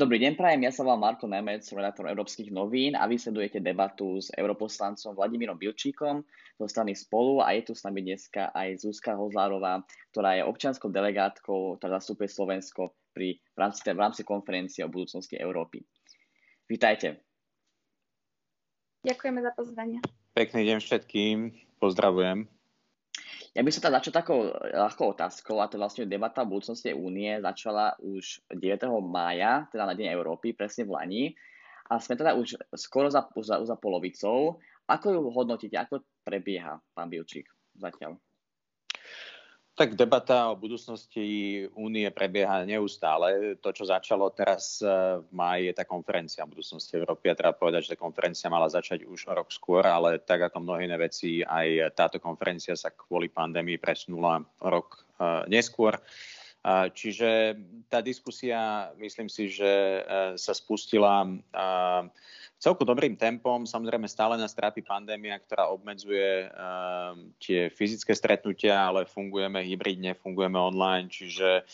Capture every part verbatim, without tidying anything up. Dobrý deň, prajem, ja sa volám Marko Nemec, redaktor Európskych novín a vy sledujete debatu s europoslancom Vladimírom Bilčíkom zo strany Spolu a je tu s nami dneska aj Zuzka Hozlárová, ktorá je občianskou delegátkou, ktorá zastupuje Slovensko pri v rámci, v rámci konferencie o budúcnosti Európy. Vítajte. Ďakujeme za pozvanie. Pekný deň všetkým, pozdravujem. Ja by som tam začal takou ľahkou otázkou, a to vlastne debata o budúcnosti únie začala už deviateho mája, teda na Deň Európy, presne v Lani. A sme teda už skoro za, za, za polovicou. Ako ju hodnotíte? Ako prebieha, pán Bilčík, zatiaľ? Tak debata o budúcnosti únie prebieha neustále. To, čo začalo teraz v máji, je tá konferencia o budúcnosti Európy. A treba povedať, že tá konferencia mala začať už rok skôr, ale tak ako mnohé iné veci, aj táto konferencia sa kvôli pandémii presunula rok neskôr. Čiže tá diskusia, myslím si, že sa spustila celku dobrým tempom. Samozrejme stále nás trápi pandémia, ktorá obmedzuje tie fyzické stretnutia, ale fungujeme hybridne, fungujeme online. Čiže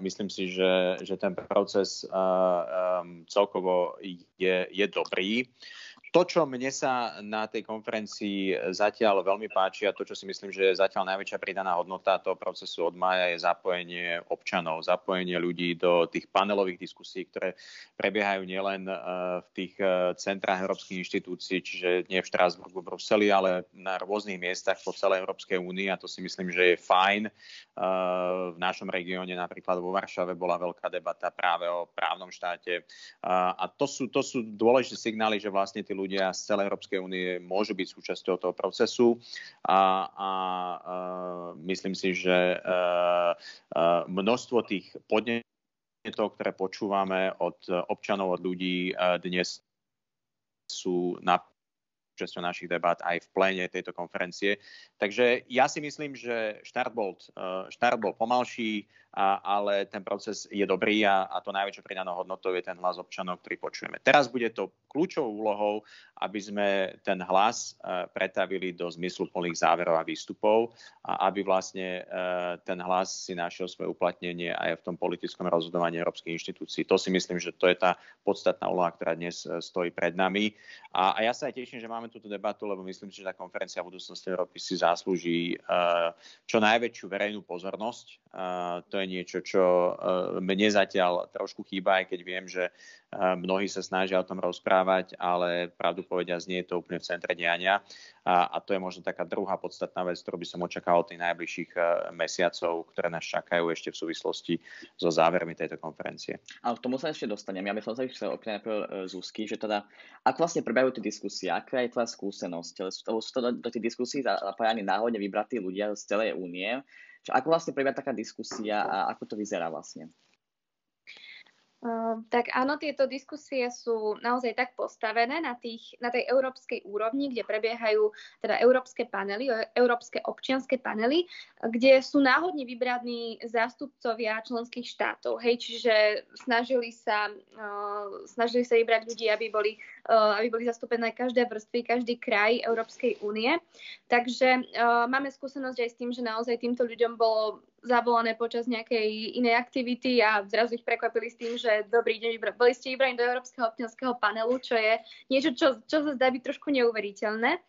myslím si, že, že ten proces celkovo je, je dobrý. To, čo mne sa na tej konferencii zatiaľ veľmi páči a to, čo si myslím, že je zatiaľ najväčšia pridaná hodnota toho procesu od mája, je zapojenie občanov, zapojenie ľudí do tých panelových diskusí, ktoré prebiehajú nielen v tých centrách európskych inštitúcií, čiže nie v Štrasburgu, v Bruseli, ale na rôznych miestach po celej Európskej únii a to si myslím, že je fajn. V našom regióne, napríklad vo Varšave, bola veľká debata práve o právnom štáte a to sú, to sú dôležité signály, že vlastne tí ľudia z celej Európskej únie môžu byť súčasťou toho procesu a, a, a myslím si, že a, a množstvo tých podnetov, ktoré počúvame od občanov, od ľudí dnes sú na súčasťou našich debát aj v pléne tejto konferencie. Takže ja si myslím, že štart bol, štart bol pomalší, a, ale ten proces je dobrý a, a to najväčšou pridanou hodnotou je ten hlas občanov, ktorý počujeme. Teraz bude to kľúčovou úlohou, aby sme ten hlas pretavili do zmysluplných záverov a výstupov a aby vlastne ten hlas si našiel svoje uplatnenie aj v tom politickom rozhodovaní európskych inštitúcií. To si myslím, že to je tá podstatná úloha, ktorá dnes stojí pred nami. A, a ja sa aj teším, že máme túto debatu, lebo myslím si, že tá konferencia o budúcnosti Európy si zaslúži čo najväčšiu verejnú pozornosť. To je niečo, čo mne zatiaľ trošku chýba, aj keď viem, že mnohí sa snažia o tom rozprávať, ale pravdu povediac nie je to úplne v centre diania. A to je možno taká druhá podstatná vec, ktorú by som očakával tých najbližších mesiacov, ktoré nás čakajú ešte v súvislosti so závermi tejto konferencie. A k tomu sa ešte dostanem. Ja by som sa chcel opýtať najprv Zuzky, že teda ako vlastne prebiehajú tie diskusie, aká je tvoja skúsenosť? Sú to do, do tých diskusí zapájani náhodne vybratí ľudia z celej únie. Čo, ako vlastne prebieha taká diskusia a ako to vyzerá vlastne? Uh, tak áno, tieto diskusie sú naozaj tak postavené na, tých, na tej európskej úrovni, kde prebiehajú teda európske panely, európske občianske panely, kde sú náhodne vybraní zástupcovia členských štátov. Hej, čiže snažili sa, uh, snažili sa vybrať ľudí, aby boli, uh, aby boli zastúpené každé vrstvy, každý kraj Európskej únie. Takže uh, máme skúsenosť aj s tým, že naozaj týmto ľuďom bolo zavolané počas nejakej inej aktivity a zrazu ich prekvapili s tým, že dobrý deň, boli ste vybraní do Európskeho občianskeho panelu, čo je niečo, čo, čo sa zdá byť trošku neuveriteľné.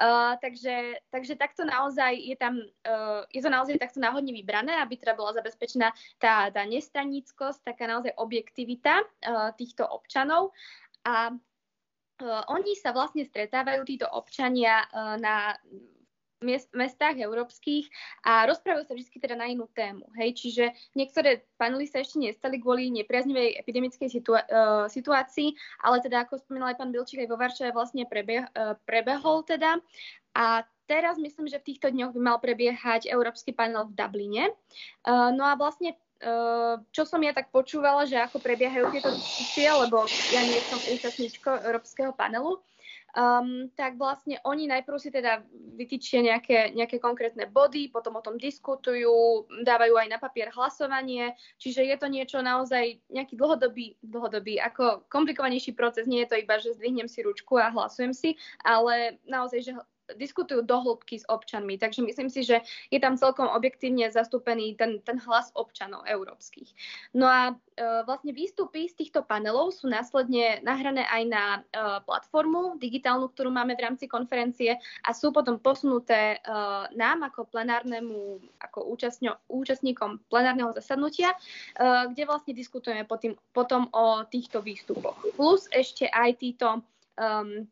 Uh, takže, takže takto naozaj je tam, uh, je to naozaj takto náhodne vybrané, aby teda bola zabezpečená tá, tá nestranickosť, taká naozaj objektivita uh, týchto občanov a uh, oni sa vlastne stretávajú, títo občania uh, na mestách európskych a rozprávajú sa vždy teda na inú tému. Hej? Čiže niektoré panely sa ešte nestali kvôli nepriaznivej epidemickej situa- uh, situácii, ale teda ako spomínal aj pán Bilčík, aj vo Varšave vlastne prebe- uh, prebehol teda. A teraz myslím, že v týchto dňoch by mal prebiehať Európsky panel v Dubline. Uh, no a vlastne čo som ja tak počúvala, že ako prebiehajú tieto diskusie, lebo ja nie som účastníčkou Európskeho panelu, um, tak vlastne oni najprv si teda vytýčia nejaké, nejaké konkrétne body, potom o tom diskutujú, dávajú aj na papier hlasovanie, čiže je to niečo naozaj nejaký dlhodobý, dlhodobý, ako komplikovanejší proces, nie je to iba, že zdvihnem si ručku a hlasujem si, ale naozaj, že diskutujú do hĺbky s občanmi. Takže myslím si, že je tam celkom objektívne zastúpený ten, ten hlas občanov európskych. No a e, vlastne výstupy z týchto panelov sú následne nahrané aj na e, platformu digitálnu, ktorú máme v rámci konferencie a sú potom posunuté e, nám ako plenárnemu, ako účastníkom plenárneho zasadnutia, e, kde vlastne diskutujeme potom, potom o týchto výstupoch. Plus ešte aj títo um,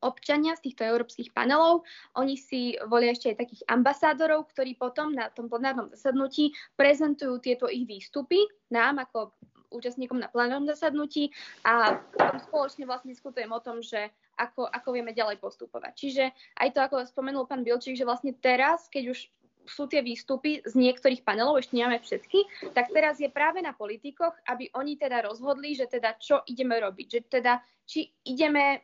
občania z týchto európskych panelov. Oni si volia ešte aj takých ambasádorov, ktorí potom na tom plenárnom zasadnutí prezentujú tieto ich výstupy nám ako účastníkom na plenárnom zasadnutí a potom spoločne vlastne diskutujeme o tom, že ako, ako vieme ďalej postupovať. Čiže aj to, ako spomenul pán Bilčík, že vlastne teraz, keď už sú tie výstupy z niektorých panelov, ešte nemáme všetky, tak teraz je práve na politikoch, aby oni teda rozhodli, že teda čo ideme robiť, že teda či ideme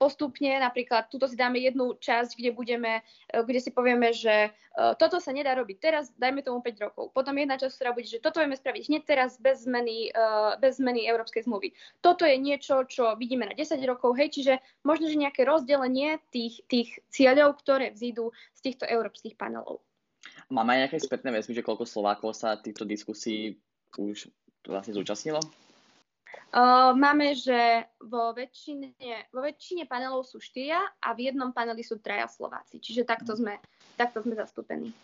postupne, napríklad túto si dáme jednu časť, kde budeme, kde si povieme, že toto sa nedá robiť teraz, dajme tomu päť rokov. Potom jedna časť, ktorá bude, že toto vieme spraviť hneď teraz bez zmeny, bez zmeny európskej zmluvy. Toto je niečo, čo vidíme na desať rokov, hej, čiže možno, že nejaké rozdelenie tých, tých cieľov, ktoré vzídu z týchto európskych panelov. Máme aj nejaké spätné väzby, že koľko Slovákov sa týchto diskusí už vlastne zúčastnilo? Uh, máme, že vo väčšine, vo väčšine panelov sú štyria a v jednom paneli sú traja Slováci. Čiže takto sme, takto sme zastúpení.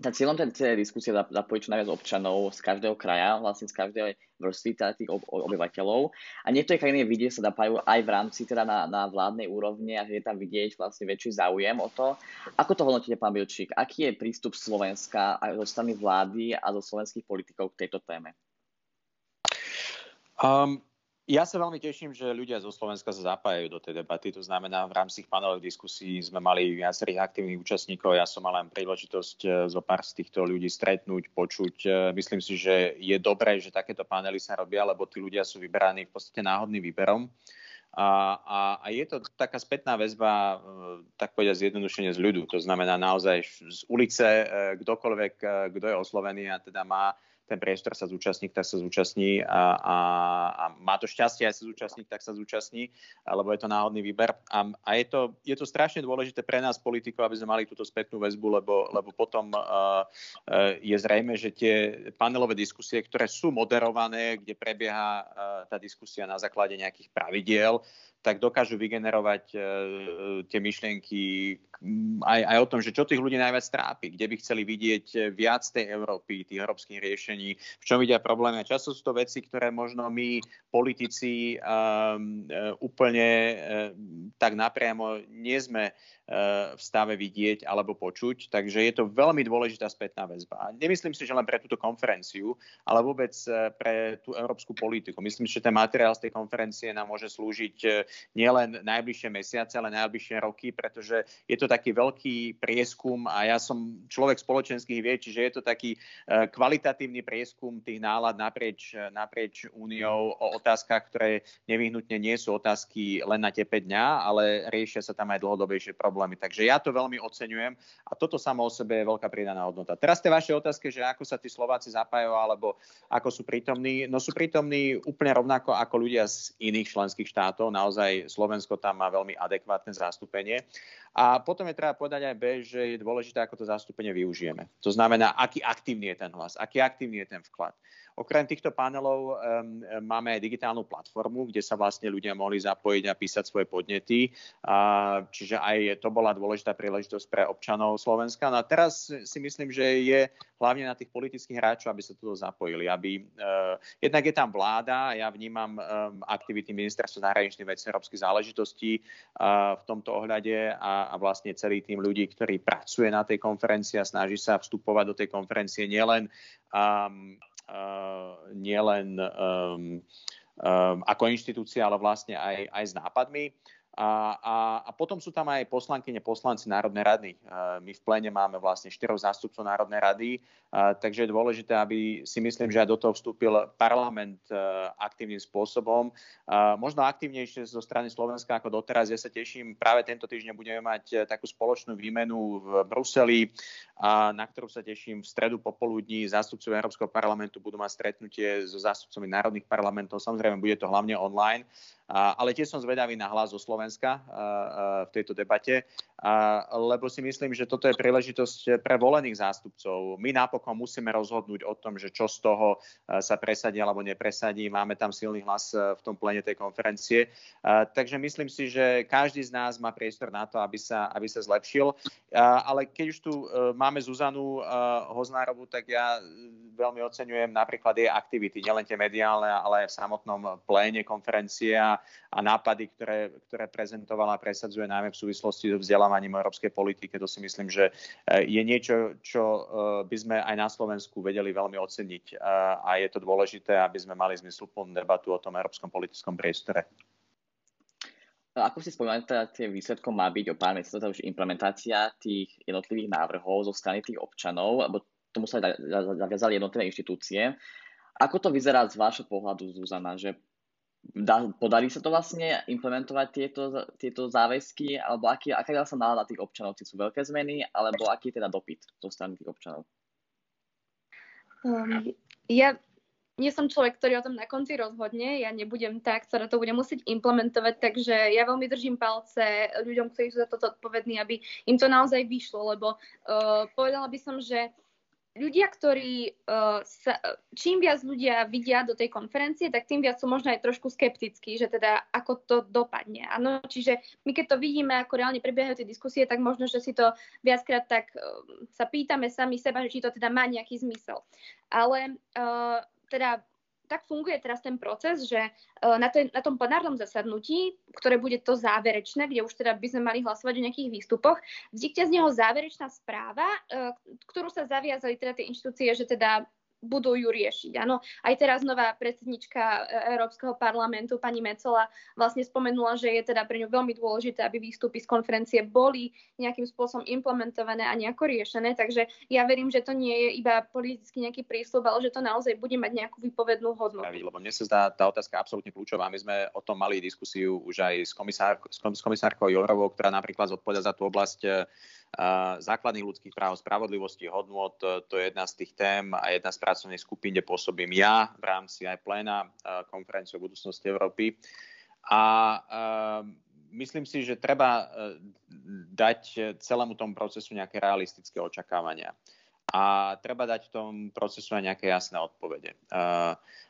Tá cieľom tej diskusie zapojiť čo najviac občanov z každého kraja, vlastne z každej vrstvy teda tých obyvateľov. A niektoré krajiny vidie, sa zapájajú aj v rámci teda na, na vládnej úrovni a je tam vidieť vlastne väčší záujem o to. Ako to hodnotíte, pán Bilčík? Aký je prístup Slovenska aj zo strany vlády a zo slovenských politikov k tejto téme? Um, ja sa veľmi teším, že ľudia zo Slovenska sa zapájajú do tej debaty. To znamená, v rámci panelových diskusí sme mali viacerých aktívnych účastníkov. Ja som mal len príležitosť zo pár z týchto ľudí stretnúť, počuť. Myslím si, že je dobré, že takéto panely sa robia, lebo tí ľudia sú vyberaní v podstate náhodným výberom. A, a, a je to taká spätná väzba, tak povedať, zjednodušenie z ľudu. To znamená naozaj z ulice, kdokoľvek, kto je oslovený a teda má ten priestor sa zúčastní, tak sa zúčastní a, a, a má to šťastie aj sa zúčastní, tak sa zúčastní, lebo je to náhodný výber. A, a je, to, je to strašne dôležité pre nás, politikov, aby sme mali túto spätnú väzbu, lebo, lebo potom uh, uh, je zrejme, že tie panelové diskusie, ktoré sú moderované, kde prebieha uh, tá diskusia na základe nejakých pravidiel, tak dokážu vygenerovať uh, tie myšlienky aj, aj o tom, že čo tých ľudí najviac trápi, kde by chceli vidieť viac tej Európy, tých európskych riešení, v čom vidia problémy. Často sú to veci, ktoré možno my, politici, um, uh, úplne uh, tak napriamo nie sme uh, v stave vidieť alebo počuť. Takže je to veľmi dôležitá spätná väzba. A nemyslím si, že len pre túto konferenciu, ale vôbec pre tú európsku politiku. Myslím, že ten materiál z tej konferencie nám môže slúžiť uh, nielen najbližšie mesiace, ale najbližšie roky, pretože je to taký veľký prieskum a ja som človek spoločenských vied, čiže je to taký kvalitatívny prieskum tých nálad naprieč, naprieč úniou o otázkach, ktoré nevyhnutne nie sú otázky len na tie päť dňa, ale riešia sa tam aj dlhodobejšie problémy. Takže ja to veľmi oceňujem a toto samo o sebe je veľká pridaná hodnota. Teraz tie vaše otázky, že ako sa tí Slováci zapájajú alebo ako sú prítomní, no sú prítomní úplne rovnako ako ľudia z iných členských štátov, naozaj aj Slovensko tam má veľmi adekvátne zastúpenie. A potom je treba povedať aj B, že je dôležité, ako to zastúpenie využijeme. To znamená, aký aktívny je ten hlas, aký aktívny je ten vklad. Okrem týchto panelov um, máme aj digitálnu platformu, kde sa vlastne ľudia mohli zapojiť a písať svoje podnety. A, čiže aj to bola dôležitá príležitosť pre občanov Slovenska. No a teraz si myslím, že je hlavne na tých politických hráčov, aby sa toto zapojili. Aby, uh, jednak je tam vláda, ja vnímam um, aktivity Ministerstva zahraničných vecí, európskych záležitostí uh, v tomto ohľade a, a vlastne celý tým ľudí, ktorí pracuje na tej konferencii a snaží sa vstupovať do tej konferencie nielen um, Uh, nielen um, um, ako inštitúcia, ale vlastne aj, aj s nápadmi. A, a, a potom sú tam aj poslankyne, poslanci Národnej rady. Uh, my v plene máme vlastne štyroch zástupcov Národnej rady, uh, takže je dôležité, aby si myslím, že aj do toho vstúpil parlament uh, aktívnym spôsobom. Uh, možno aktívnejšie zo strany Slovenska ako doteraz. Ja sa teším, práve tento týždeň budeme mať uh, takú spoločnú výmenu v Bruseli, a na ktorú sa teším. V stredu popoludní zástupcov Európskeho parlamentu budú mať stretnutie so zástupcami národných parlamentov. Samozrejme, bude to hlavne online, ale tiež som zvedavý na hlas zo Slovenska v tejto debate A, lebo si myslím, že toto je príležitosť pre volených zástupcov. My napokon musíme rozhodnúť o tom, že čo z toho sa presadí alebo nepresadí. Máme tam silný hlas v tom plene tej konferencie. A, takže myslím si, že každý z nás má priestor na to, aby sa, aby sa zlepšil. A, ale keď už tu máme Zuzanu Hozlárovú, tak ja veľmi oceňujem napríklad jej aktivity, nielen tie mediálne, ale aj v samotnom pléne konferencie a, a nápady, ktoré, ktoré prezentovala a presadzuje najmä v súvislosti so vzdelávaním o európskej politike. To si myslím, že je niečo, čo by sme aj na Slovensku vedeli veľmi oceniť a je to dôležité, aby sme mali zmysluplnú debatu o tom európskom politickom priestore. Ako si spomínali, teda tým výsledkom má byť o pár mesiacov už implementácia tých jednotlivých návrhov zo strany tých občanov, lebo tomu sa zaviazali jednotlivé inštitúcie. Ako to vyzerá z vášho pohľadu, Zuzana, že Dá, podarí sa to vlastne implementovať tieto, tieto záväzky, alebo aký, aká je vlastne nálada tých občanov, či sú veľké zmeny, alebo aký je teda dopyt zo strany tých občanov? Um, ja nie som človek, ktorý o tom na konci rozhodne, ja nebudem tá, ktorá to bude musieť implementovať, takže ja veľmi držím palce ľuďom, ktorí sú za toto odpovední, aby im to naozaj vyšlo, lebo uh, povedala by som, že ľudia, ktorí, uh, sa, čím viac ľudia vidia do tej konferencie, tak tým viac sú možno aj trošku skeptickí, že teda ako to dopadne. Áno, čiže my keď to vidíme, ako reálne prebiehajú tie diskusie, tak možno, že si to viackrát tak uh, sa pýtame sami seba, že či to teda má nejaký zmysel. Ale uh, teda tak funguje teraz ten proces, že uh, na, ten, na tom plenárnom zasadnutí, ktoré bude to záverečné, kde už teda by sme mali hlasovať o nejakých výstupoch, vznikne z neho záverečná správa, uh, ktorú sa zaviazali teda tie inštitúcie, že teda budú ju riešiť. Áno, aj teraz nová predsednička Európskeho parlamentu, pani Metsola, vlastne spomenula, že je teda pre ňu veľmi dôležité, aby výstupy z konferencie boli nejakým spôsobom implementované a nejako riešené. Takže ja verím, že to nie je iba politicky nejaký prísľub, ale že to naozaj bude mať nejakú výpovednú hodnotu. Lebo mne sa zdá tá otázka absolútne kľúčová. My sme o tom mali diskusiu už aj s, komisár, s komisárkou Jourovou, ktorá napríklad zodpovedá za tú oblasť základných ľudských práv, spravodlivosti, hodnôt. To je jedna z tých tém a jedna z pracovných skupín, kde pôsobím ja v rámci aj pléna Konferencie o budúcnosti Európy. A myslím si, že treba dať celému tomu procesu nejaké realistické očakávania. A treba dať v tom procesu aj nejaké jasné odpovede.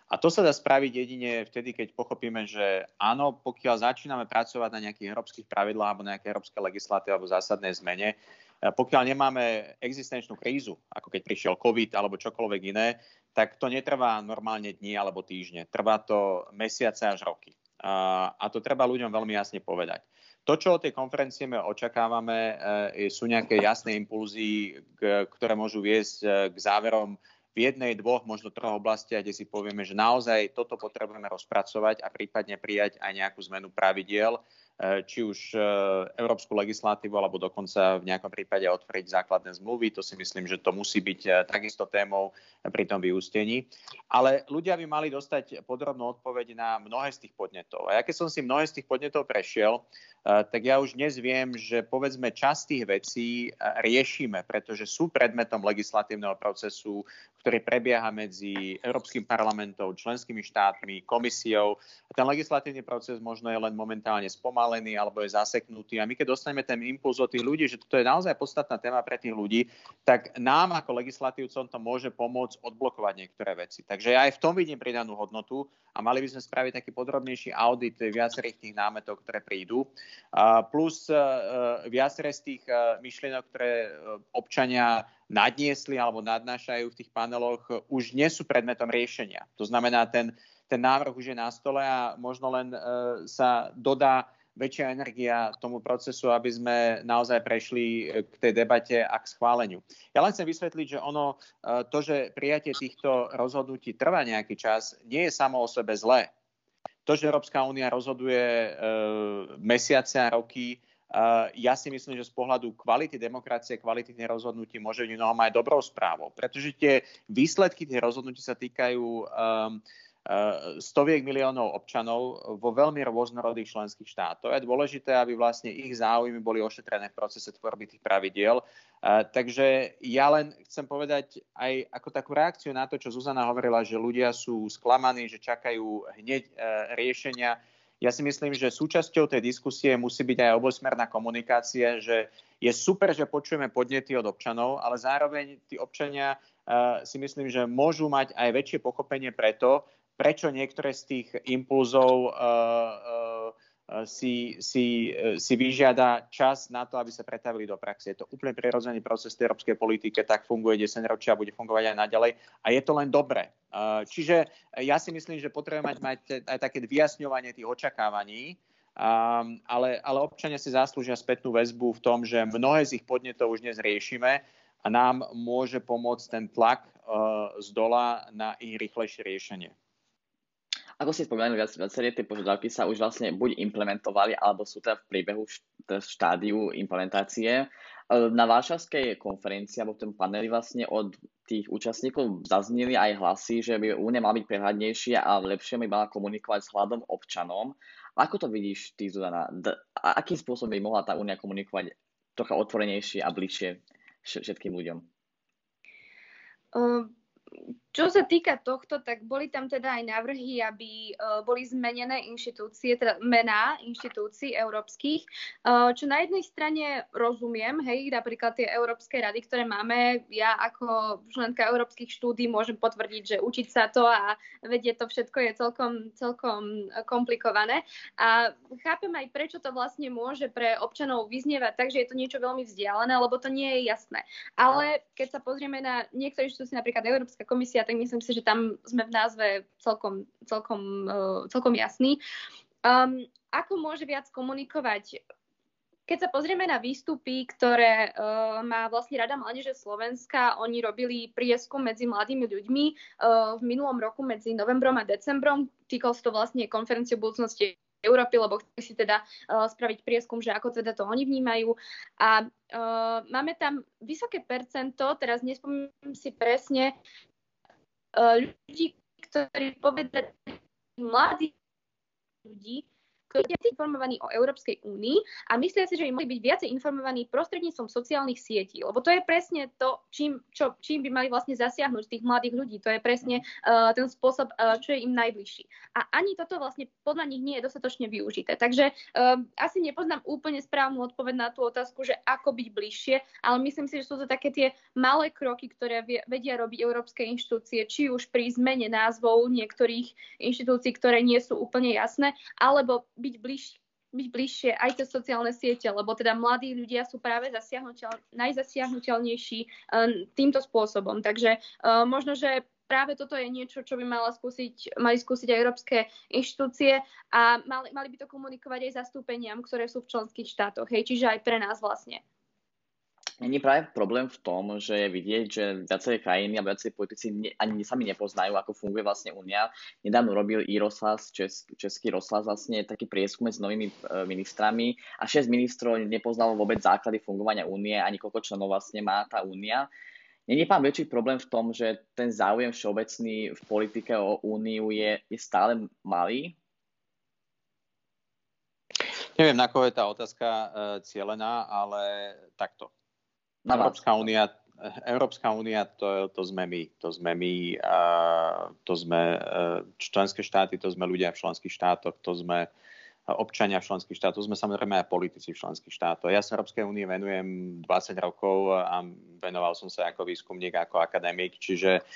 A to sa dá spraviť jedine vtedy, keď pochopíme, že áno, pokiaľ začíname pracovať na nejakých európskych pravidlách alebo nejaké európske legislatíve alebo zásadnej zmene, pokiaľ nemáme existenčnú krízu, ako keď prišiel COVID alebo čokoľvek iné, tak to netrvá normálne dni alebo týždne. Trvá to mesiace až roky. A to treba ľuďom veľmi jasne povedať. To, čo od tej konferencie my očakávame, sú nejaké jasné impulzy, ktoré môžu viesť k záverom v jednej, dvoch, možno troch oblastiach, kde si povieme, že naozaj toto potrebujeme rozpracovať a prípadne prijať aj nejakú zmenu pravidiel, či už európsku legislatívu, alebo dokonca v nejakom prípade otvoriť základné zmluvy. To si myslím, že to musí byť takisto témou pri tom vyústení. Ale ľudia by mali dostať podrobnú odpoveď na mnohé z tých podnetov. A ja keď som si mnohé z tých podnetov prešiel, tak ja už dnes viem, že povedzme časť tých vecí riešime, pretože sú predmetom legislatívneho procesu, ktorý prebieha medzi Európskym parlamentom, členskými štátmi, komisiou. Ten legislatívny proces možno je len momentálne spomalený alebo je zaseknutý. A my keď dostaneme ten impuls od tých ľudí, že toto je naozaj podstatná téma pre tých ľudí, tak nám ako legislatívcom to môže pomôcť odblokovať niektoré veci. Takže ja aj v tom vidím pridanú hodnotu a mali by sme spraviť taký podrobnejší audit viacerých tých námetov, ktoré prídu. Plus viaceré z tých myšlienok, ktoré občania nadniesli alebo nadnášajú v tých paneloch, už nie sú predmetom riešenia. To znamená, ten, ten návrh už je na stole a možno len e, sa dodá väčšia energia tomu procesu, aby sme naozaj prešli k tej debate a k schváleniu. Ja len chcem vysvetliť, že ono, e, to, že prijatie týchto rozhodnutí trvá nejaký čas, nie je samo o sebe zlé. To, že Európska únia rozhoduje e, mesiace a roky, ja si myslím, že z pohľadu kvality demokracie, kvality tých rozhodnutí môže byť mnohom aj dobrou správou, pretože tie výsledky tých rozhodnutí sa týkajú stoviek miliónov občanov vo veľmi rôznorodých členských štátoch. Je dôležité, aby vlastne ich záujmy boli ošetrené v procese tvorby tých pravidiel. Takže ja len chcem povedať aj ako takú reakciu na to, čo Zuzana hovorila, že ľudia sú sklamaní, že čakajú hneď riešenia. Ja si myslím, že súčasťou tej diskusie musí byť aj obojsmerná komunikácia, že je super, že počujeme podnety od občanov, ale zároveň tí občania uh, si myslím, že môžu mať aj väčšie pochopenie preto, prečo niektoré z tých impulzov uh, uh, Si, si, si vyžiada čas na to, aby sa pretavili do praxe. Je to úplne prirodzený proces v európskej politike, tak funguje desaťročia a bude fungovať aj naďalej. A je to len dobré. Čiže ja si myslím, že potrebujeme mať, mať aj také vyjasňovanie tých očakávaní, ale, ale občania si zaslúžia spätnú väzbu v tom, že mnohé z ich podnetov už dnes riešime a nám môže pomôcť ten tlak z dola na ich rýchlejšie riešenie. Ako ste spomenuli, viaceré tie požiadavky sa už vlastne buď implementovali, alebo sú teda v priebehu štádiu implementácie. Na Varšavskej konferencii alebo v tom paneli vlastne od tých účastníkov zazneli aj hlasy, že by Únia mala byť prehľadnejšia a lepšie by mala komunikovať s hľadom občanom. Ako to vidíš ty, Zuzana? Akým spôsobom by mohla tá Únia komunikovať trocha otvorenejšie a bližšie všetkým ľuďom? Um... Čo sa týka tohto, tak boli tam teda aj návrhy, aby boli zmenené inštitúcie, teda mená inštitúcií európskych, čo na jednej strane rozumiem, hej, napríklad tie Európske rady, ktoré máme, ja ako členka európskych štúdí môžem potvrdiť, že učiť sa to a vedieť to všetko je celkom, celkom komplikované. A chápem aj, prečo to vlastne môže pre občanov vyznievať tak, že je to niečo veľmi vzdialené, lebo to nie je jasné. Ale keď sa pozrieme na niektoré inštitúcie, napríklad Európska komisia, tak myslím si, že tam sme v názve celkom, celkom, celkom jasní. Um, ako môže viac komunikovať? Keď sa pozrieme na výstupy, ktoré uh, má vlastne Rada Mladéže Slovenska, oni robili prieskum medzi mladými ľuďmi uh, v minulom roku medzi novembrom a decembrom. Týkalo sa to vlastne konferencie o budúcnosti Európy, lebo chceli si teda uh, spraviť prieskum, že ako teda to oni vnímajú. A uh, máme tam vysoké percento, teraz nespomínam si presne, ľudí, ktorí povedali mladí ľudí, ktorí sú informovaní o Európskej únii a myslia si, že by mohli byť viacej informovaní prostredníctvom sociálnych sietí, lebo to je presne to, čím, čo, čím by mali vlastne zasiahnuť tých mladých ľudí. To je presne uh, ten spôsob, uh, čo je im najbližší. A ani toto vlastne podľa nich nie je dostatočne využité. Takže uh, asi nepoznám úplne správnu odpoveď na tú otázku, že ako byť bližšie, ale myslím si, že sú to také tie malé kroky, ktoré vedia robiť európske inštitúcie, či už pri zmene názvov niektorých inštitúcií, ktoré nie sú úplne jasné, alebo Byť, bliž, byť bližšie aj cez sociálne siete, lebo teda mladí ľudia sú práve zasiahnuteľ, najzasiahnuteľnejší um, týmto spôsobom. Takže um, možno, že práve toto je niečo, čo by mala skúsiť, mali skúsiť aj európske inštitúcie a mali, mali by to komunikovať aj zastúpeniam, ktoré sú v členských štátoch. Hej, čiže aj pre nás vlastne. Není práve problém v tom, že je vidieť, že viaceré krajiny a viaceré politici ne, ani sami nepoznajú, ako funguje vlastne Únia. Nedávno robil i rozhlas, český, český rozhlas vlastne taký prieskum s novými ministrami a šesť ministrov nepoznalo vôbec základy fungovania Únie, ani koľko členov vlastne má tá Únia. Není pán väčší problém v tom, že ten záujem všeobecný v politike o Úniu je, je stále malý? Neviem, na koho je tá otázka e, cielená, ale takto. Európska únia, Európska únia to, to sme my, to sme my, to sme členské štáty, to sme ľudia v členských štátoch, to sme občania v členských štátoch, to sme samozrejme aj politici v členských štátoch. Ja sa Európskej únii venujem dvadsať rokov a venoval som sa ako výskumník, ako akademik, čiže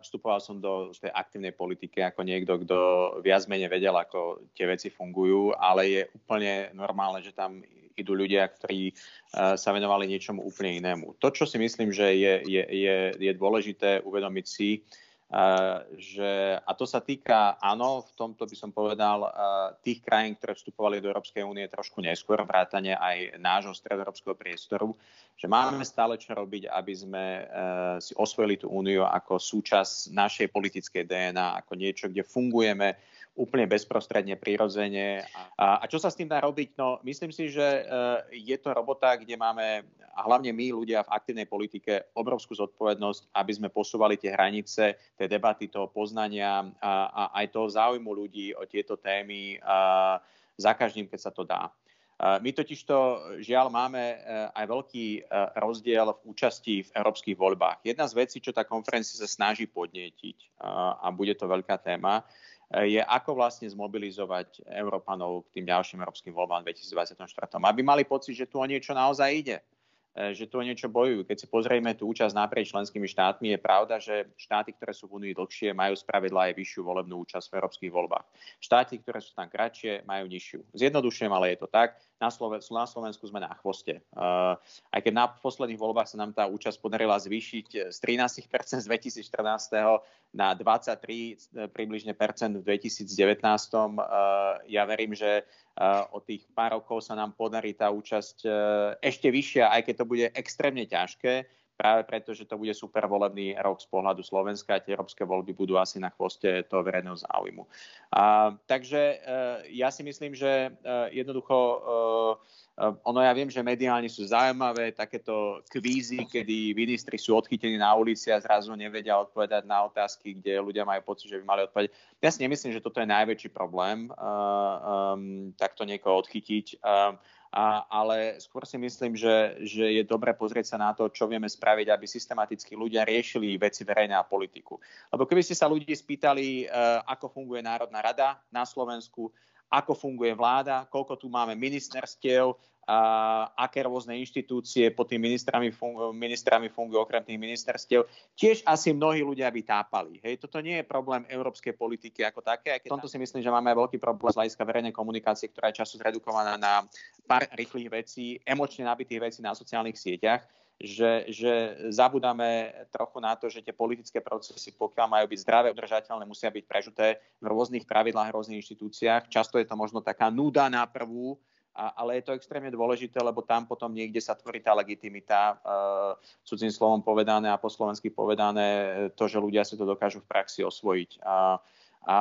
vstupoval som do tej aktívnej politiky ako niekto, kto viac menej vedel, ako tie veci fungujú, ale je úplne normálne, že tam idú ľudia, ktorí uh, sa venovali niečomu úplne inému. To, čo si myslím, že je, je, je, je dôležité uvedomiť si, uh, že, a to sa týka, áno, v tomto by som povedal, uh, tých krajín, ktoré vstupovali do Európskej únie trošku neskôr, vrátane aj nášho stredoeurópskeho priestoru, že máme stále čo robiť, aby sme uh, si osvojili tú úniu ako súčasť našej politickej dé en á, ako niečo, kde fungujeme úplne bezprostredne, prirodzene. A, a čo sa s tým dá robiť? No, myslím si, že e, je to robota, kde máme, a hlavne my ľudia v aktívnej politike, obrovskú zodpovednosť, aby sme posúvali tie hranice, tie debaty, toho poznania a, a aj toho záujmu ľudí o tieto témy a, za každým, keď sa to dá. My totižto, žiaľ, máme aj veľký rozdiel v účasti v európskych voľbách. Jedna z vecí, čo tá konferencia sa snaží podnietiť, a bude to veľká téma, je, ako vlastne zmobilizovať Európanov k tým ďalším európskym voľbám dvetisícdvadsaťštyri. Aby mali pocit, že tu o niečo naozaj ide, že tu o niečo bojujú. Keď si pozrieme tú účasť naprieč členskými štátmi, je pravda, že štáty, ktoré sú v Únii dlhšie, majú spravidla aj vyššiu volebnú účasť v európskych voľbách. Štáty, ktoré sú tam kratšie, majú nižšiu. Zjednodušujem, ale je to tak. Na Slovensku sme na chvoste. Aj keď na posledných voľbách sa nám tá účasť podarila zvýšiť z trinásť percent z dvetisícštrnásť na dvadsaťtri približne percent v dvetisícdevätnásť. Ja verím, že od tých pár rokov sa nám podarí tá účasť ešte vyššia, aj keď to bude extrémne ťažké, práve preto, že to bude super volebný rok z pohľadu Slovenska. Tie európske voľby budú asi na chvoste toho verejného záujmu. A, takže e, ja si myslím, že e, jednoducho e, ono, ja viem, že mediálne sú zaujímavé takéto kvízy, kedy ministri sú odchytení na ulici a zrazu nevedia odpovedať na otázky, kde ľudia majú pocit, že by mali odpovedať. Ja si nemyslím, že toto je najväčší problém, e, e, takto niekoho odchytiť. E, A, ale skôr si myslím, že, že je dobre pozrieť sa na to, čo vieme spraviť, aby systematicky ľudia riešili veci verejné a politiku. Lebo keby ste sa ľudí spýtali, ako funguje Národná rada na Slovensku, ako funguje vláda, koľko tu máme ministerstiev, a aké rôzne inštitúcie pod tými ministrami, fungu, ministrami fungujú okrem tých ministerstiev, tiež asi mnohí ľudia by tápali. Hej, toto nie je problém európskej politiky ako také. Aj keď v tomto si myslím, že máme aj veľký problém z hľadiska verejnej komunikácie, ktorá je často zredukovaná na pár rýchlych vecí, emočne nabitých vecí na sociálnych sieťach, že, že zabudáme trochu na to, že tie politické procesy, pokiaľ majú byť zdravé, udržateľné, musia byť prežuté v rôznych pravidlách, rôznych inštitúciách. Často je to možno taká nuda na prvú, A, ale je to extrémne dôležité, lebo tam potom niekde sa tvorí tá legitimita, e, cudzým slovom povedané a po slovensky povedané, to, že ľudia si to dokážu v praxi osvojiť. A, a,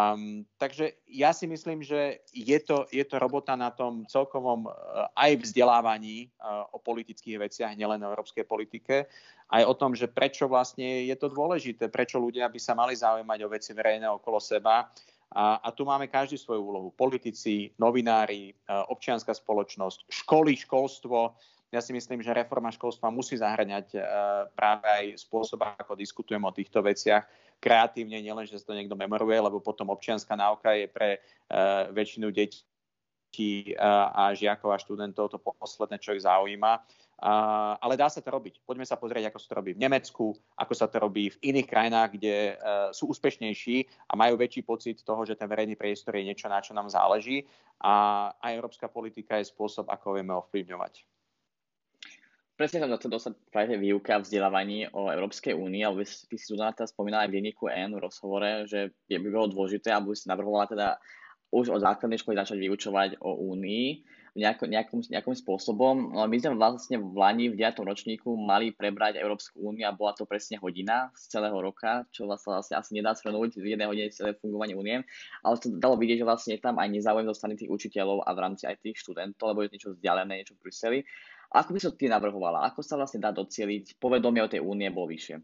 takže ja si myslím, že je to, je to robota na tom celkovom e, aj vzdelávaní e, o politických veciach, nielen o európskej politike, aj o tom, že prečo vlastne je to dôležité, prečo ľudia by sa mali zaujímať o veci verejné okolo seba. A, a tu máme každý svoju úlohu. Politici, novinári, občianska spoločnosť, školy, školstvo. Ja si myslím, že reforma školstva musí zahŕňať práve aj spôsob, ako diskutujeme o týchto veciach kreatívne, nielen, že sa to niekto memoruje, lebo potom občianska náuka je pre väčšinu detí a žiakov a študentov to posledné, čo ich zaujíma. Uh, ale dá sa to robiť. Poďme sa pozrieť, ako sa to robí v Nemecku, ako sa to robí v iných krajinách, kde uh, sú úspešnejší a majú väčší pocit toho, že ten verejný priestor je niečo, na čo nám záleží. A aj európska politika je spôsob, ako vieme ovplyvňovať. Presne som chcel dostať práve výuka v vzdelávaní o Európskej únii, ale ty si tu teda spomínala aj v denníku N v rozhovore, že by bolo dôležité, aby si navrhovala teda už od základnej školy začať vyučovať o únii nejakým, nejakým spôsobom. My sme vlastne v Lani v deviatom ročníku mali prebrať Európsku úniu a bola to presne hodina z celého roka, čo vlastne asi nedá shrnúť v jednej hodine celé fungovanie únie, ale to dalo vidieť, že vlastne tam aj nezáujem zo strany tých učiteľov a v rámci aj tých študentov, lebo je niečo vzdialené, niečo v Bruseli. Ako by sa ty navrhovala? Ako sa vlastne dá docieliť povedomie o tej únie bolo vyššie?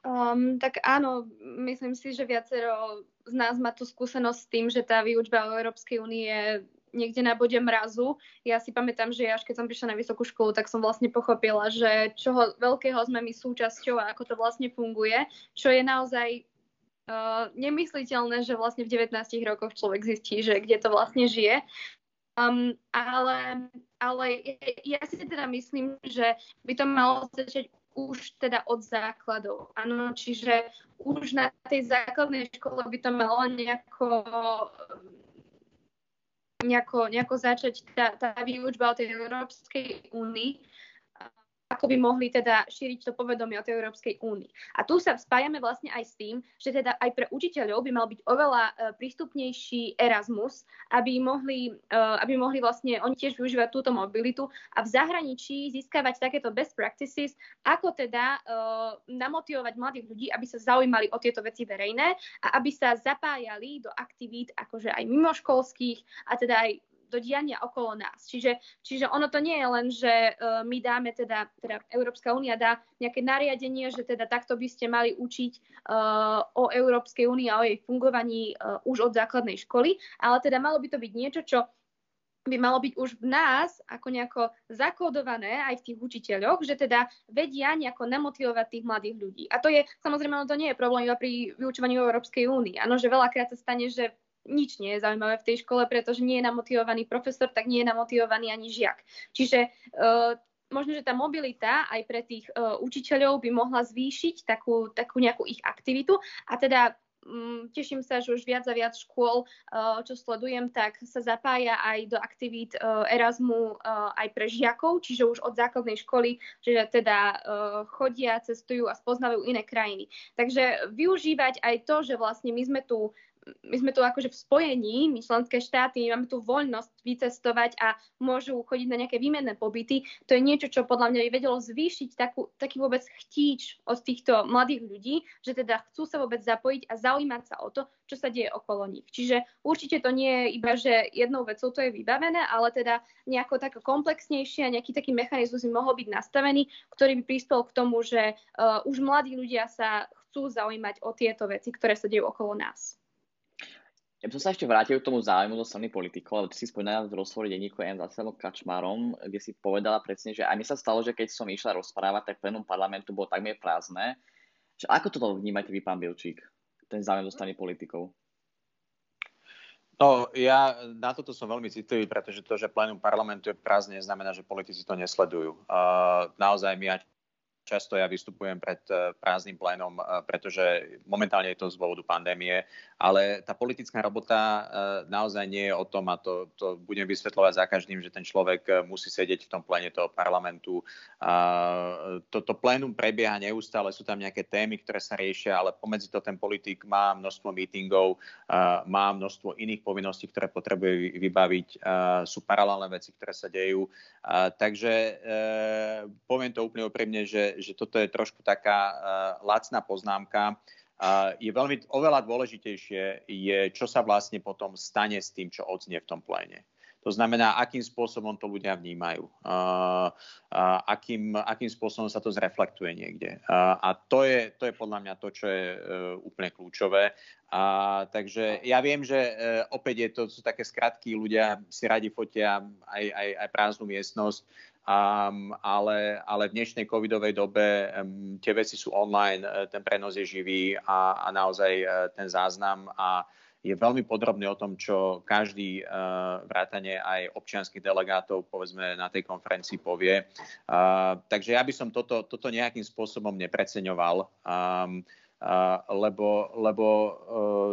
Um, tak áno, myslím si, že viacero z nás má tú skúsenosť s tým, že tá výučba o Európskej únii je niekde na bode mrazu. Ja si pamätám, že až keď som prišla na vysokú školu, tak som vlastne pochopila, že čoho veľkého sme my súčasťou a ako to vlastne funguje, čo je naozaj uh, nemysliteľné, že vlastne v devätnástich rokoch človek zistí, že kde to vlastne žije. Um, ale, ale ja si teda myslím, že by to malo začať už teda od základov. Áno, čiže už na tej základnej škole by to malo nejako, nejako, nejako začať tá, tá výučba o tej Európskej únii, ako by mohli teda šíriť to povedomie o tej Európskej únii. A tu sa spájame vlastne aj s tým, že teda aj pre učiteľov by mal byť oveľa prístupnejší Erasmus, aby mohli, aby mohli vlastne oni tiež využívať túto mobilitu a v zahraničí získavať takéto best practices, ako teda namotivovať mladých ľudí, aby sa zaujímali o tieto veci verejné a aby sa zapájali do aktivít akože aj mimoškolských a teda aj do diania okolo nás. Čiže, čiže ono to nie je len, že uh, my dáme teda, teda Európska únia dá nejaké nariadenie, že teda takto by ste mali učiť uh, o Európskej únii a o jej fungovaní uh, už od základnej školy, ale teda malo by to byť niečo, čo by malo byť už v nás ako nejako zakódované aj v tých učiteľoch, že teda vedia nejako namotivovať tých mladých ľudí. A to je, samozrejme, no to nie je problém iba pri vyučovaní Európskej únii. Áno, že veľakrát sa stane, že nič nie je zaujímavé v tej škole, pretože nie je namotivovaný profesor, tak nie je namotivovaný ani žiak. Čiže uh, možno, že tá mobilita aj pre tých uh, učiteľov by mohla zvýšiť takú, takú nejakú ich aktivitu a teda teším sa, že už viac a viac škôl, čo sledujem, tak sa zapája aj do aktivít Erasmu aj pre žiakov, čiže už od základnej školy, že teda chodia, cestujú a spoznávajú iné krajiny. Takže využívať aj to, že vlastne my sme tu My sme tu akože v spojení, my členské štáty, my máme tu voľnosť vycestovať a môžu chodiť na nejaké výmenné pobyty. To je niečo, čo podľa mňa by vedelo zvýšiť takú, taký vôbec chtíč od týchto mladých ľudí, že teda chcú sa vôbec zapojiť a zaujímať sa o to, čo sa deje okolo nich. Čiže určite to nie je iba, že jednou vecou to je vybavené, ale teda nejako tak komplexnejšie a nejaký taký mechanizmus by mohol byť nastavený, ktorý by prispel k tomu, že uh, už mladí ľudia sa chcú zaujímať o tieto veci, ktoré sa dejú okolo nás. Ja by som sa ešte vrátil k tomu záujmu zo strany politikov, lebo ty si spomínala v rozhovore denníku en s Martinom Kačmarom, kde si povedala presne, že aj mi sa stalo, že keď som išla rozprávať, tak plénum parlamentu bolo takmer prázdne. Že ako toto vnímate vy, pán Bilčík, ten záujem zo strany politikov? No, ja na toto som veľmi citlivý, pretože to, že plénum parlamentu je prázdne, znamená, že politici to nesledujú. Uh, naozaj my aj... Často ja vystupujem pred prázdnym plénom, pretože momentálne je to z dôvodu pandémie, ale tá politická robota naozaj nie je o tom, a to, to budem vysvetľovať za každým, že ten človek musí sedieť v tom pléne toho parlamentu. Toto plénum prebieha neustále, sú tam nejaké témy, ktoré sa riešia, ale pomedzi to ten politik má množstvo meetingov, má množstvo iných povinností, ktoré potrebuje vybaviť, sú paralelné veci, ktoré sa dejú. Takže poviem to úplne úprimne, že že toto je trošku taká uh, lacná poznámka. Uh, je veľmi, oveľa dôležitejšie je, čo sa vlastne potom stane s tým, čo odznie v tom pléne. To znamená, akým spôsobom to ľudia vnímajú. Uh, uh, akým, akým spôsobom sa to zreflektuje niekde. Uh, a to je, to je podľa mňa to, čo je uh, úplne kľúčové. A, takže ja viem, že e, opäť je to sú také skratky, ľudia si radi fotia aj, aj, aj prázdnu miestnosť, um, ale, ale v dnešnej covidovej dobe um, tie veci sú online, ten prenos je živý a, a naozaj e, ten záznam a je veľmi podrobný o tom, čo každý e, vrátane aj občianskych delegátov povedzme na tej konferencii povie. E, takže ja by som toto, toto nejakým spôsobom nepreceňoval. Um, Uh, lebo, lebo uh,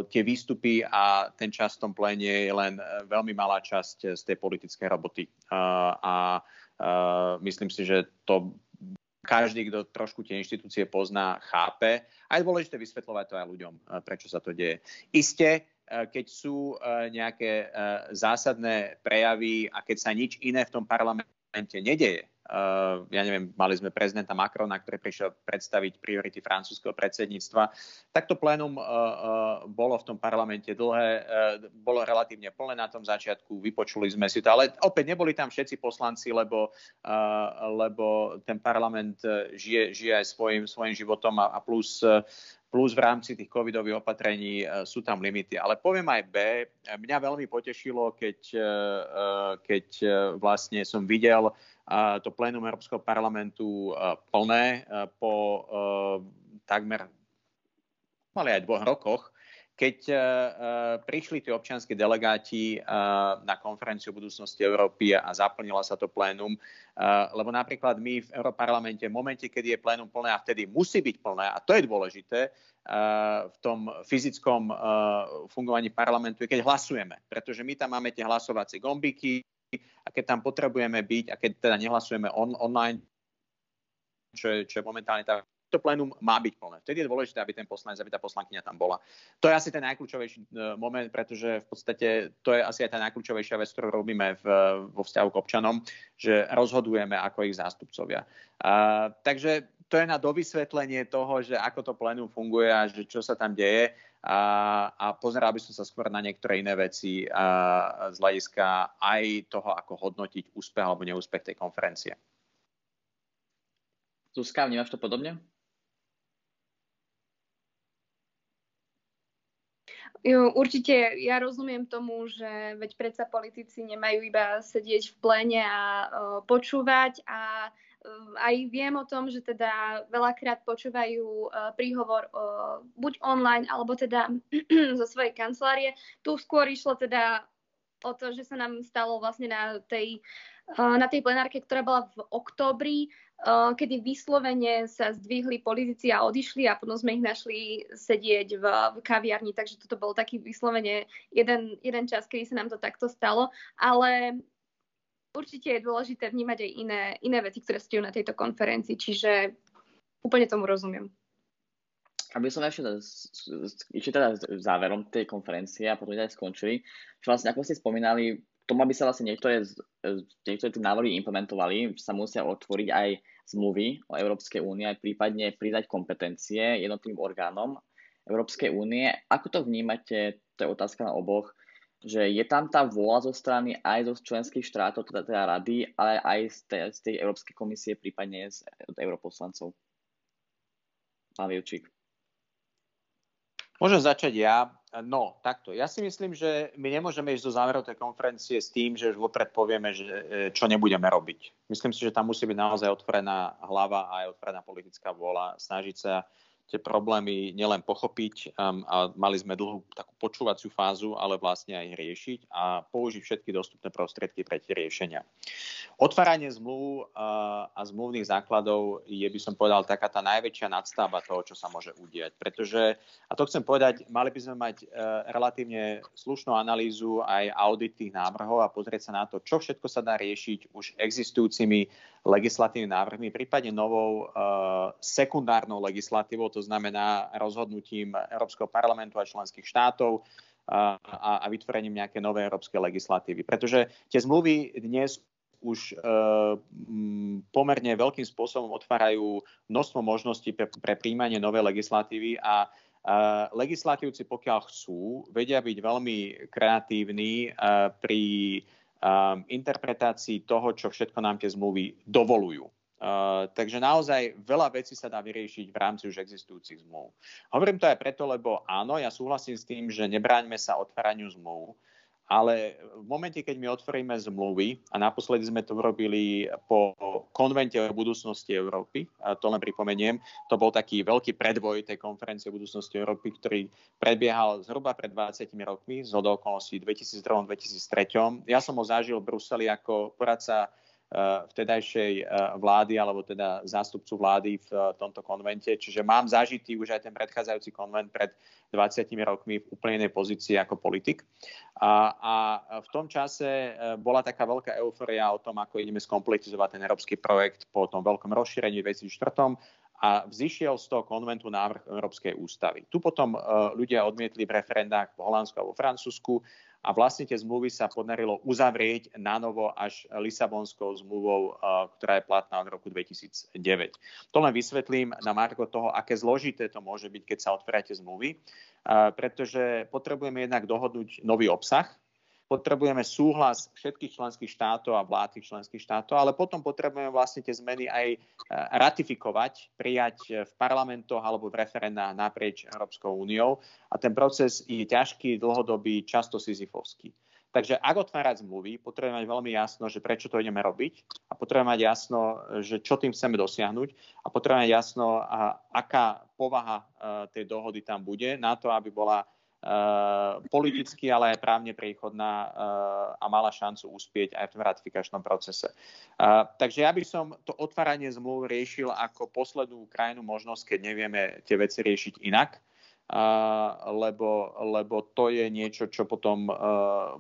tie výstupy a ten čas v tom pléne je len veľmi malá časť z tej politickej roboty. Uh, a uh, myslím si, že to každý, kto trošku tie inštitúcie pozná, chápe. A je dôležité vysvetľovať to aj ľuďom, uh, prečo sa to deje. Isté, uh, keď sú uh, nejaké uh, zásadné prejavy a keď sa nič iné v tom parlamente nedeje, Uh, ja neviem, mali sme prezidenta Macrona, ktorý prišiel predstaviť priority francúzskeho predsedníctva. Takto plénum uh, uh, bolo v tom parlamente dlhé, uh, bolo relatívne plné na tom začiatku, vypočuli sme si to, ale opäť neboli tam všetci poslanci, lebo, uh, lebo ten parlament žije, žije aj svojim, svojim životom a, a plus... Uh, Plus v rámci tých covidových opatrení sú tam limity. Ale poviem aj B, mňa veľmi potešilo, keď, keď vlastne som videl to plénum Európskeho parlamentu plné po takmer mali aj dvoch rokoch, keď prišli tí občianski delegáti na konferenciu o budúcnosti Európy a zaplnila sa to plénum, lebo napríklad my v Európarlamente v momente, kedy je plénum plné a vtedy musí byť plné, a to je dôležité v tom fyzickom fungovaní parlamentu, je keď hlasujeme, pretože my tam máme tie hlasovacie gombíky a keď tam potrebujeme byť a keď teda nehlasujeme on, online, čo je, čo je momentálne tá to plénum má byť plné. Vtedy je dôležité, aby ten poslanec, aby tá poslankyňa tam bola. To je asi ten najkľúčovejší moment, pretože v podstate to je asi aj tá najkľúčovejšia vec, ktorú robíme v, vo vzťahu k občanom, že rozhodujeme ako ich zástupcovia. A, takže to je na dovysvetlenie toho, že ako to plénum funguje a že čo sa tam deje. A, a pozeral by som sa skôr na niektoré iné veci a, z hľadiska aj toho, ako hodnotiť úspech alebo neúspech tej konferencie. Zuzka, vnímaš to podobne? Určite ja rozumiem tomu, že veď predsa politici nemajú iba sedieť v pléne a uh, počúvať a uh, aj viem o tom, že teda veľakrát počúvajú uh, príhovor uh, buď online, alebo teda zo svojej kancelárie. Tu skôr išlo teda o to, že sa nám stalo vlastne na tej, uh, na tej plenárke, ktorá bola v októbri, kedy vyslovene sa zdvihli politici a odišli a potom sme ich našli sedieť v, v kaviarni, takže toto bol taký vyslovene jeden, jeden čas, kedy sa nám to takto stalo, ale určite je dôležité vnímať aj iné, iné veci, ktoré stojú na tejto konferencii, čiže úplne tomu rozumiem. Aby som ešte, ešte teda záverom tej konferencie a potom aj skončili, že vlastne ako ste spomínali, tomu, aby sa vlastne niektoré, niektoré tie návrhy implementovali, sa musia otvoriť aj zmluvy o Európskej únii, aj prípadne pridať kompetencie jednotlivým orgánom Európskej únie. Ako to vnímate, to je otázka na oboch, že je tam tá vôľa zo strany aj zo členských štátov, teda, teda rady, ale aj z tej, z tej Európskej komisie, prípadne z europoslancov? Pán Bilčík. Môžem začať ja. No, takto. Ja si myslím, že my nemôžeme ísť do záverov tej konferencie s tým, že už vopred povieme, že, čo nebudeme robiť. Myslím si, že tam musí byť naozaj otvorená hlava a aj otvorená politická vôľa. Snažiť sa tie problémy nielen pochopiť, um, a mali sme dlhú takú počúvaciu fázu, ale vlastne aj riešiť a použiť všetky dostupné prostriedky pre tie riešenia. Otváranie zmluv uh, a zmluvných základov je, by som povedal, taká tá najväčšia nadstavba toho, čo sa môže udiať. Pretože, a to chcem povedať, mali by sme mať uh, relatívne slušnú analýzu aj audit tých návrhov a pozrieť sa na to, čo všetko sa dá riešiť už existujúcimi legislatívnymi návrhmi, prípadne novou uh, sekundárnou legislatívou, to znamená rozhodnutím Európskeho parlamentu a členských štátov uh, a, a vytvorením nejaké nové európskej legislatívy. Pretože tie zmluvy dnes už e, m, pomerne veľkým spôsobom otvárajú množstvo možností pre, pre príjmanie novej legislatívy a e, legislatívci, pokiaľ chcú, vedia byť veľmi kreatívni e, pri e, interpretácii toho, čo všetko nám tie zmluvy dovolujú. Uh, takže naozaj veľa vecí sa dá vyriešiť v rámci už existujúcich zmluv. Hovorím to aj preto, lebo áno, ja súhlasím s tým, že nebráňme sa otváraniu zmluv, ale v momente, keď my otvoríme zmluvy, a naposledy sme to urobili po konvente o budúcnosti Európy, a to len pripomeniem, to bol taký veľký predvoj tej konferencie o budúcnosti Európy, ktorý prebiehal zhruba pred dvadsiatimi rokmi, z okolností dvetisíc dva dvetisíc tri. Ja som ho zažil v Bruseli ako poradca vtedajšej vlády, alebo teda zástupcu vlády v tomto konvente. Čiže mám zažitý už aj ten predchádzajúci konvent pred dvadsiatimi rokmi v úplne inej pozícii ako politik. A, a v tom čase bola taká veľká eufória o tom, ako ideme skompletizovať ten európsky projekt po tom veľkom rozšírení v dvetisíc štyri. A vzýšiel z toho konventu návrh Európskej ústavy. Tu potom ľudia odmietli v referendách v Holandsku a vo Francúzsku a vlastne tie zmluvy sa podarilo uzavrieť na novo až Lisabonskou zmluvou, ktorá je platná od roku dvetisíc deväť. To len vysvetlím na margo toho, aké zložité to môže byť, keď sa otvárajú zmluvy, pretože potrebujeme jednak dohodnúť nový obsah. Potrebujeme súhlas všetkých členských štátov a vlád členských štátov, ale potom potrebujeme vlastne tie zmeny aj ratifikovať, prijať v parlamentoch alebo v referendách naprieč Európskou úniou. A ten proces je ťažký, dlhodobý, často sizifovský. Takže ak otvárať zmluvy, potrebujeme mať veľmi jasno, že prečo to ideme robiť a potrebujeme mať jasno, že čo tým chceme dosiahnuť a potrebujeme mať jasno, aká povaha tej dohody tam bude na to, aby bola Uh, politicky, ale aj právne priechodná uh, a mala šancu uspieť aj v ratifikačnom procese. Uh, takže ja by som to otváranie zmluv riešil ako poslednú krajnú možnosť, keď nevieme tie veci riešiť inak, uh, lebo, lebo to je niečo, čo potom uh,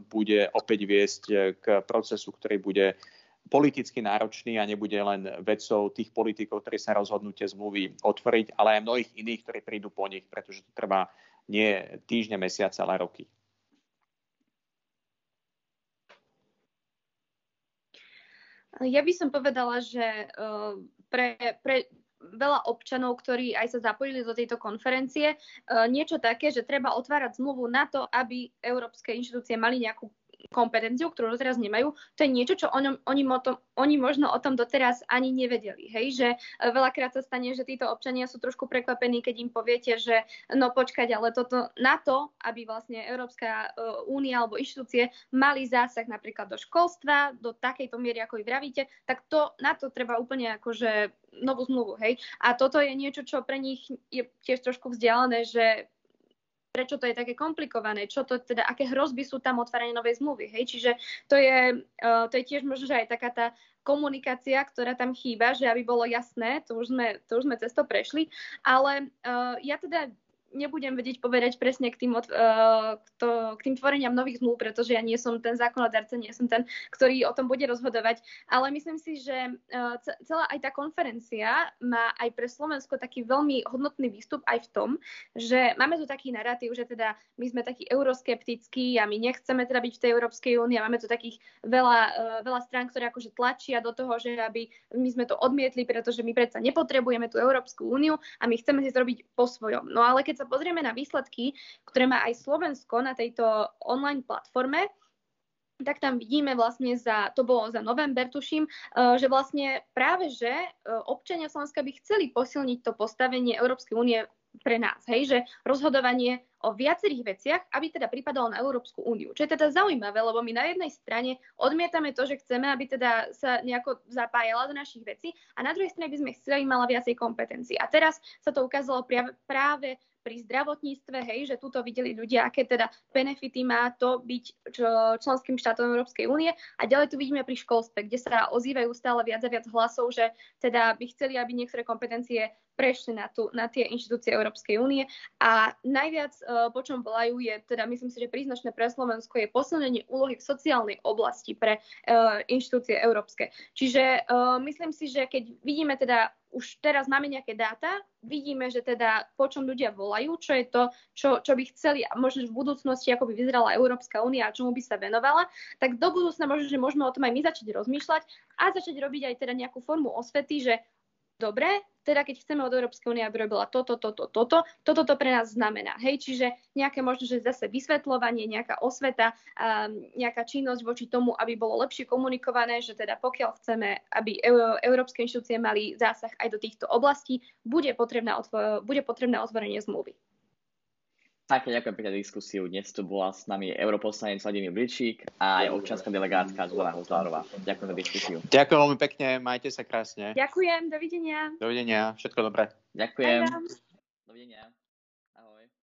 bude opäť viesť k procesu, ktorý bude politicky náročný a nebude len vecou tých politikov, ktorí sa rozhodnú tie zmluvy otvoriť, ale aj mnohých iných, ktorí prídu po nich, pretože to trvá nie týždne, mesiace, ale roky. Ja by som povedala, že pre, pre veľa občanov, ktorí aj sa zapojili do tejto konferencie, niečo také, že treba otvárať zmluvu na to, aby európske inštitúcie mali nejakú kompetenciu, ktorú doteraz nemajú, to je niečo, čo o ňom, oni, o tom, oni možno o tom doteraz ani nevedeli. Hej? Že veľakrát sa stane, že títo občania sú trošku prekvapení, keď im poviete, že no počkať, ale toto na to, aby vlastne Európska únia alebo inštitúcie mali zásah napríklad do školstva, do takejto miery, ako ich vravíte, tak to, na to treba úplne akože novú zmluvu. Hej? A toto je niečo, čo pre nich je tiež trošku vzdialené, že prečo to je také komplikované, čo to teda, aké hrozby sú tam otváranie novej zmluvy. Hej? Čiže to je, uh, to je tiež možno, že aj taká tá komunikácia, ktorá tam chýba, že aby bolo jasné, to už sme, to už sme cesto prešli, ale uh, ja teda nebudem vedieť povedať presne k tým, uh, k to, k tým tvoreniam nových zmluv, pretože ja nie som ten zákonodarca, nie som ten, ktorý o tom bude rozhodovať, ale myslím si, že uh, celá aj tá konferencia má aj pre Slovensko taký veľmi hodnotný výstup aj v tom, že máme tu taký narratív, že teda my sme takí euroskeptickí a my nechceme teda byť v tej Európskej únii a máme tu takých veľa, uh, veľa strán, ktoré akože tlačia do toho, že aby my sme to odmietli, pretože my predsa nepotrebujeme tú Európsku úniu a my chceme si to robiť po svojom. No ale keď sa pozrieme na výsledky, ktoré má aj Slovensko na tejto online platforme, tak tam vidíme vlastne za, to bolo za november, tuším, že vlastne práve, že občania Slovenska by chceli posilniť to postavenie Európskej únie pre nás, hej, že rozhodovanie o viacerých veciach, aby teda pripadalo na Európsku úniu. Čo je teda zaujímavé, lebo my na jednej strane odmietame to, že chceme, aby teda sa nejako zapájala do našich vecí a na druhej strane by sme chceli, aby mala viacej kompetencií. A teraz sa to ukázalo práve pri zdravotníctve, hej, že tuto videli ľudia, aké teda benefity má to byť členským štátom Európskej únie. A ďalej tu vidíme pri školstve, kde sa ozývajú stále viac a viac hlasov, že teda by chceli, aby niektoré kompetencie prešli na, tú, na tie inštitúcie Európskej únie. A najviac, e, po čom volajú, je teda, myslím si, že príznačné pre Slovensko je posilnenie úlohy v sociálnej oblasti pre e, inštitúcie európske. Čiže e, myslím si, že keď vidíme teda už teraz máme nejaké dáta, vidíme, že teda po čom ľudia volajú, čo je to, čo, čo by chceli a možno v budúcnosti, ako by vyzerala Európska únia a čomu by sa venovala, tak do budúcna možno, že môžeme o tom aj my začať rozmýšľať a začať robiť aj teda nejakú formu osvety, že dobre, teda keď chceme od Európskej únie, aby robila toto, toto, toto, toto to pre nás znamená. Hej, čiže nejaké možno, že zase vysvetľovanie, nejaká osveta, um, nejaká činnosť voči tomu, aby bolo lepšie komunikované, že teda pokiaľ chceme, aby e- európske inštitúcie mali zásah aj do týchto oblastí, bude potrebné otv- bude potrebné otvorenie zmluvy. Také ďakujem pekne za diskusiu. Dnes tu bola s nami europoslanec Vladimír Bilčík a aj občianska delegátka Zuzka Hozlárová. Ďakujem za diskusiu. Ďakujem veľmi pekne, majte sa krásne. Ďakujem, dovidenia. Dovidenia, všetko dobré. Ďakujem. Dovidenia. Ahoj.